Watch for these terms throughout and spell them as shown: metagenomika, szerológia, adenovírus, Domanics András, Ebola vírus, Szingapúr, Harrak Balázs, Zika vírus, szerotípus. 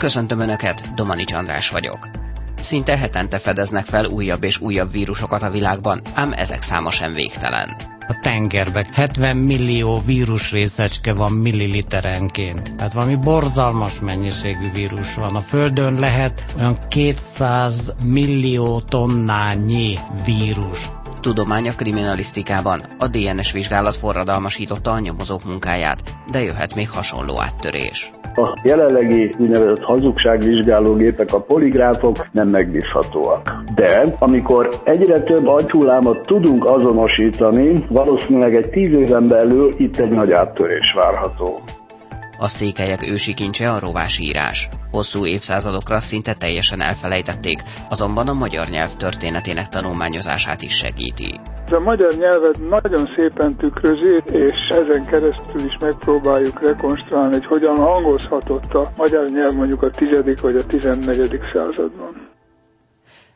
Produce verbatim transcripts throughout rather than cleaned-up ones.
Köszöntöm Önöket, Domanics András vagyok. Szinte hetente fedeznek fel újabb és újabb vírusokat a világban, ám ezek száma sem végtelen. A tengerben hetven millió vírusrészecske van milliliterenként. Tehát valami borzalmas mennyiségű vírus van. A Földön lehet olyan kétszáz millió tonnányi vírus. Tudomány a kriminalisztikában. A dé en es vizsgálat forradalmasította a nyomozók munkáját, de jöhet még hasonló áttörés. A jelenlegi úgynevezett hazugságvizsgálógépek, a poligráfok nem megbízhatóak. De amikor egyre több agyhullámot tudunk azonosítani, valószínűleg egy tíz éven belül itt egy nagy áttörés várható. A székelyek ősi kincse a rovásírás. Hosszú évszázadokra szinte teljesen elfelejtették, azonban a magyar nyelv történetének tanulmányozását is segíti. A magyar nyelvet nagyon szépen tükrözi, és ezen keresztül is megpróbáljuk rekonstruálni, hogy hogyan hangozhatott a magyar nyelv mondjuk a tizedik vagy a tizennegyedik században.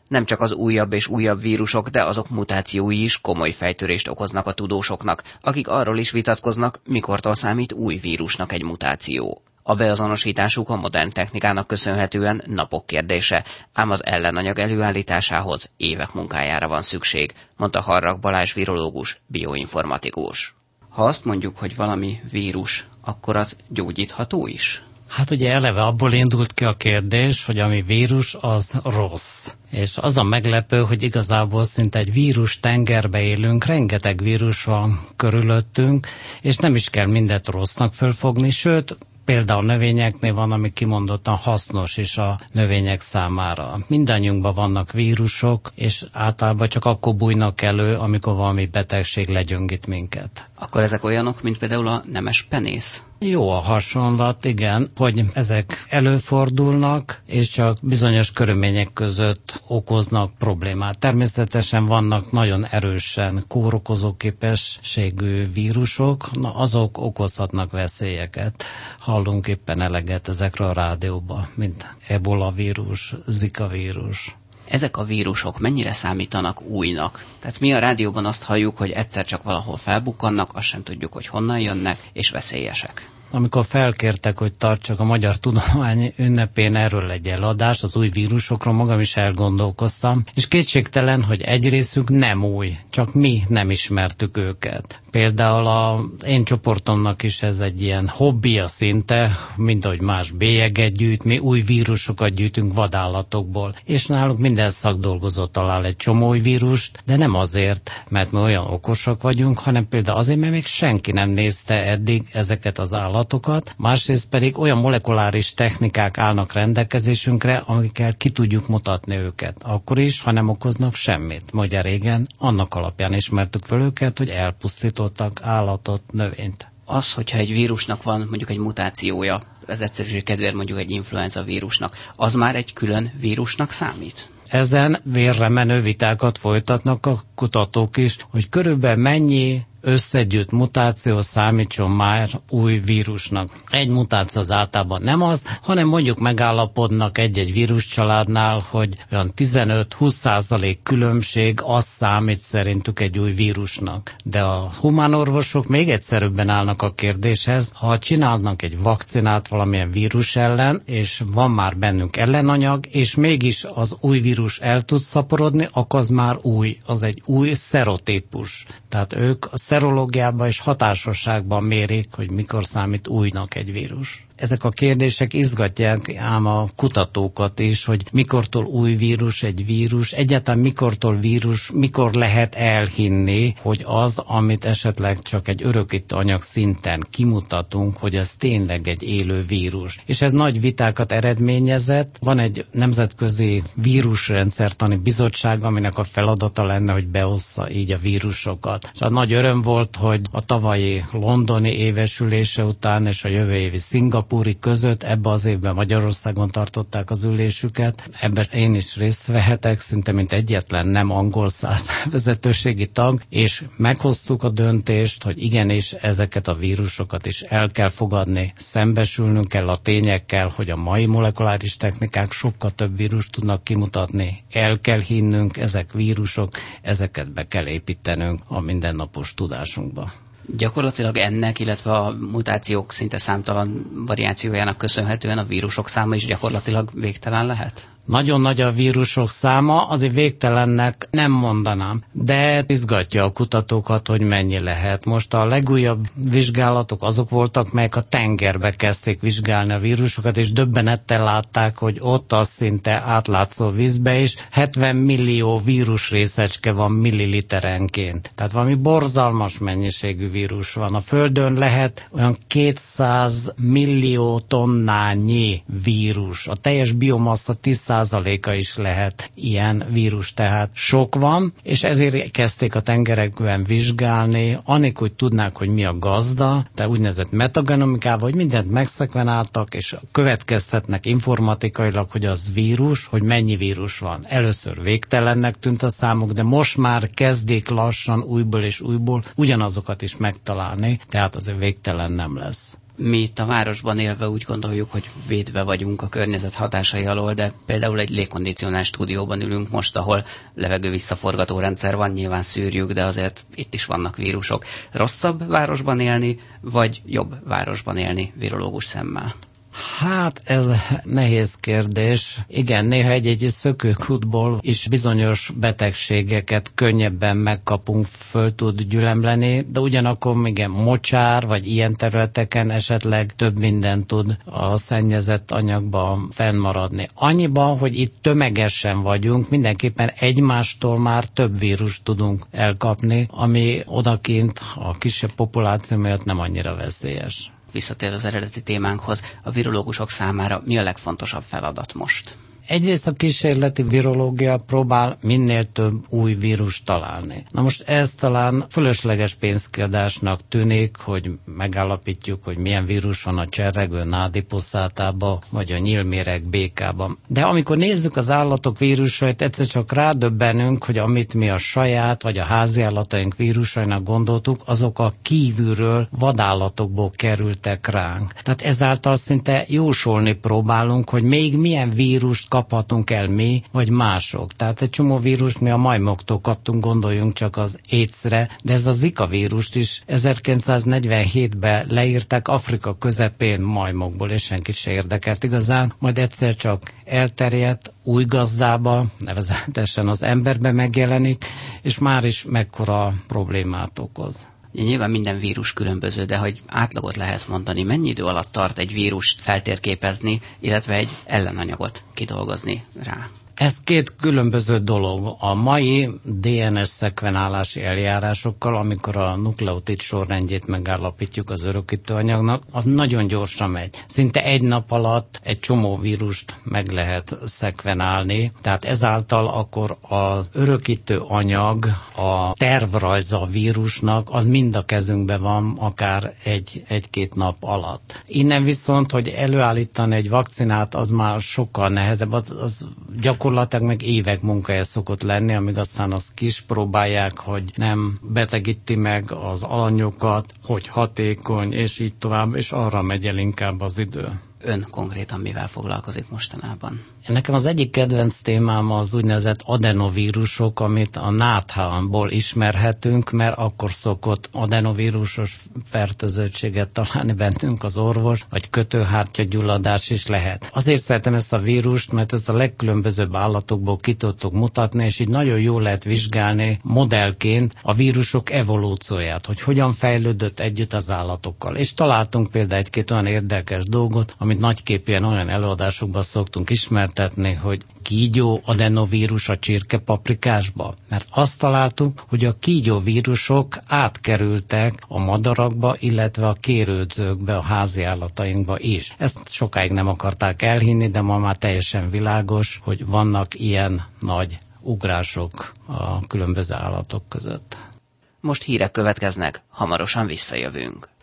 Nem csak az újabb és újabb vírusok, de azok mutációi is komoly fejtörést okoznak a tudósoknak, akik arról is vitatkoznak, mikortól számít új vírusnak egy mutáció. A beazonosításuk a modern technikának köszönhetően napok kérdése, ám az ellenanyag előállításához évek munkájára van szükség, mondta Harrak Balázs virológus, bioinformatikus. Ha azt mondjuk, hogy valami vírus, akkor az gyógyítható is? Hát ugye eleve abból indult ki a kérdés, hogy ami vírus, az rossz. És az a meglepő, hogy igazából szinte egy vírus tengerbe élünk, rengeteg vírus van körülöttünk, és nem is kell mindet rossznak fölfogni, sőt, például a növényeknél van, ami kimondottan hasznos is a növények számára. Mindannyiunkban vannak vírusok, és általában csak akkor bújnak elő, amikor valami betegség legyöngít minket. Akkor ezek olyanok, mint például a nemes penész? Jó a hasonlat, igen, hogy ezek előfordulnak, és csak bizonyos körülmények között okoznak problémát. Természetesen vannak nagyon erősen kórokozó képességű vírusok, na azok okozhatnak veszélyeket. Hallunk éppen eleget ezekről a rádióban, mint Ebola vírus, Zika vírus. Ezek a vírusok mennyire számítanak újnak? Tehát mi a rádióban azt halljuk, hogy egyszer csak valahol felbukkannak, azt sem tudjuk, hogy honnan jönnek, és veszélyesek. Amikor felkértek, hogy tartsak a Magyar Tudomány ünnepén erről egy eladást, az új vírusokról magam is elgondolkoztam, és kétségtelen, hogy egy részük nem új, csak mi nem ismertük őket. Például az én csoportomnak is ez egy ilyen hobbija szinte, mint ahogy más bélyeget gyűjt, mi új vírusokat gyűjtünk vadállatokból, és nálunk minden szakdolgozó talál egy csomó új vírust, de nem azért, mert mi olyan okosak vagyunk, hanem például azért, mert még senki nem nézte eddig ezeket az állatokat. Másrészt pedig olyan molekuláris technikák állnak rendelkezésünkre, amikkel ki tudjuk mutatni őket. Akkor is, ha nem okoznak semmit. Magyar régen annak alapján ismertük föl őket, hogy elpusztítottak állatot, növényt. Az, hogyha egy vírusnak van mondjuk egy mutációja, az egyszerűség kedvéért mondjuk egy influenza vírusnak, az már egy külön vírusnak számít? Ezen vérre menő vitákat folytatnak a kutatók is, hogy körülbelül mennyi összegyűjt mutáció számítson már új vírusnak. Egy mutáció az általában nem az, hanem mondjuk megállapodnak egy-egy víruscsaládnál, hogy olyan tizenöt-húsz százalék különbség az számít szerintük egy új vírusnak. De a humánorvosok még egyszerűbben állnak a kérdéshez, ha csinálnak egy vakcinát valamilyen vírus ellen, és van már bennünk ellenanyag, és mégis az új vírus el tud szaporodni, akkor az már új, az egy új szerotípus. Tehát ők a szerológiában és hatásosságban mérik, hogy mikor számít újnak egy vírus. Ezek a kérdések izgatják ám a kutatókat is, hogy mikortól új vírus egy vírus, egyáltalán mikortól vírus, mikor lehet elhinni, hogy az, amit esetleg csak egy örökítő anyag szinten kimutatunk, hogy ez tényleg egy élő vírus. És ez nagy vitákat eredményezett. Van egy nemzetközi vírusrendszertani bizottság, aminek a feladata lenne, hogy beossza így a vírusokat. És a nagy öröm volt, hogy a tavalyi londoni évesülése után és a jövő évi Szingapúr Púri között ebben az évben Magyarországon tartották az ülésüket. Ebben én is részt vehetek, szinte mint egyetlen nem angol száz vezetőségi tag, és meghoztuk a döntést, hogy igenis ezeket a vírusokat is el kell fogadni, szembesülnünk kell a tényekkel, hogy a mai molekuláris technikák sokkal több vírust tudnak kimutatni. El kell hinnünk, ezek vírusok, ezeket be kell építenünk a mindennapos tudásunkba. Gyakorlatilag ennek, illetve a mutációk szinte számtalan variációjának köszönhetően a vírusok száma is gyakorlatilag végtelen lehet? Nagyon nagy a vírusok száma, azért végtelennek nem mondanám, de izgatja a kutatókat, hogy mennyi lehet. Most a legújabb vizsgálatok azok voltak, melyek a tengerbe kezdték vizsgálni a vírusokat, és döbbenettel látták, hogy ott az szinte átlátszó vízbe is hetven millió vírusrészecske van milliliterenként. Tehát valami borzalmas mennyiségű vírus van. A Földön lehet olyan kétszáz millió tonnányi vírus. A teljes biomassa tíz százaléka is lehet ilyen vírus, tehát sok van, és ezért kezdték a tengerekben vizsgálni, anik úgy tudnák, hogy mi a gazda, de úgynevezett metagenomikával, hogy mindent megszekvenáltak, és következtetnek informatikailag, hogy az vírus, hogy mennyi vírus van. Először végtelennek tűnt a számuk, de most már kezdik lassan újból és újból ugyanazokat is megtalálni, tehát azért végtelen nem lesz. Mi itt a városban élve úgy gondoljuk, hogy védve vagyunk a környezet hatásai alól, de például egy légkondicionált stúdióban ülünk most, ahol levegő visszaforgató rendszer van, nyilván szűrjük, de azért itt is vannak vírusok. Rosszabb városban élni, vagy jobb városban élni virológus szemmel? Hát ez nehéz kérdés. Igen, néha egy-egy szökőkútból is bizonyos betegségeket könnyebben megkapunk, föl tud gyülemleni, de ugyanakkor igen, mocsár vagy ilyen területeken esetleg több minden tud a szennyezett anyagban fennmaradni. Annyiban, hogy itt tömegesen vagyunk, mindenképpen egymástól már több vírust tudunk elkapni, ami odakint a kisebb populáció miatt nem annyira veszélyes. Visszatér az eredeti témánkhoz, a virológusok számára mi a legfontosabb feladat most? Egyrészt a kísérleti virológia próbál minél több új vírust találni. Na most ez talán fölösleges pénzkiadásnak tűnik, hogy megállapítjuk, hogy milyen vírus van a cserregő nádipuszátában, vagy a nyílméreg békában. De amikor nézzük az állatok vírusait, egyszer csak rádöbbenünk, hogy amit mi a saját, vagy a háziállataink vírusainak gondoltuk, azok a kívülről vadállatokból kerültek ránk. Tehát ezáltal szinte jósolni próbálunk, hogy még milyen vírust kaphatunk el mi, vagy mások. Tehát egy csomó vírust mi a majmoktól kaptunk, gondoljunk csak az AIDS-re, de ez a Zika vírust is ezerkilencszáznegyvenhétben leírták Afrika közepén majmokból, és senkit se érdekelt igazán, majd egyszer csak elterjedt, új gazdába, nevezetesen az emberbe megjelenik, és már is mekkora problémát okoz. Nyilván minden vírus különböző, de hogy átlagot lehet mondani, mennyi idő alatt tart egy vírust feltérképezni, illetve egy ellenanyagot kidolgozni rá? Ez két különböző dolog. A mai dé en es-szekvenálási eljárásokkal, amikor a nukleotid sorrendjét megállapítjuk az örökítő anyagnak, az nagyon gyorsan megy. Szinte egy nap alatt egy csomó vírust meg lehet szekvenálni, tehát ezáltal akkor az örökítő anyag, a tervrajza a vírusnak, az mind a kezünkben van, akár egy, egy-két nap alatt. Innen viszont, hogy előállítani egy vakcinát, az már sokkal nehezebb, az, az gyakorlatilag Gyakorlatilag meg évek munkája szokott lenni, amíg aztán azt kispróbálják, hogy nem betegíti meg az alanyokat, hogy hatékony, és így tovább, és arra megy el inkább az idő. Ön konkrétan mivel foglalkozik mostanában? Nekem az egyik kedvenc témám az úgynevezett adenovírusok, amit a náthámból ismerhetünk, mert akkor szokott adenovírusos fertőzöttséget találni bennünk az orvos, vagy kötőhártyagyulladás is lehet. Azért szeretem ezt a vírust, mert ezt a legkülönbözőbb állatokból ki tudtuk mutatni, és így nagyon jól lehet vizsgálni modellként a vírusok evolúcióját, hogy hogyan fejlődött együtt az állatokkal. És találtunk például egy-két olyan érdekes dolgot, amit nagyképpen olyan előadásokban szoktunk ismerni, hogy kígyó adenovírus a csirkepaprikásba. Mert azt találtuk, hogy a kígyóvírusok átkerültek a madarakba, illetve a kérődzőkbe, a háziállatainkba is. Ezt sokáig nem akarták elhinni, de ma már teljesen világos, hogy vannak ilyen nagy ugrások a különböző állatok között. Most hírek következnek, hamarosan visszajövünk.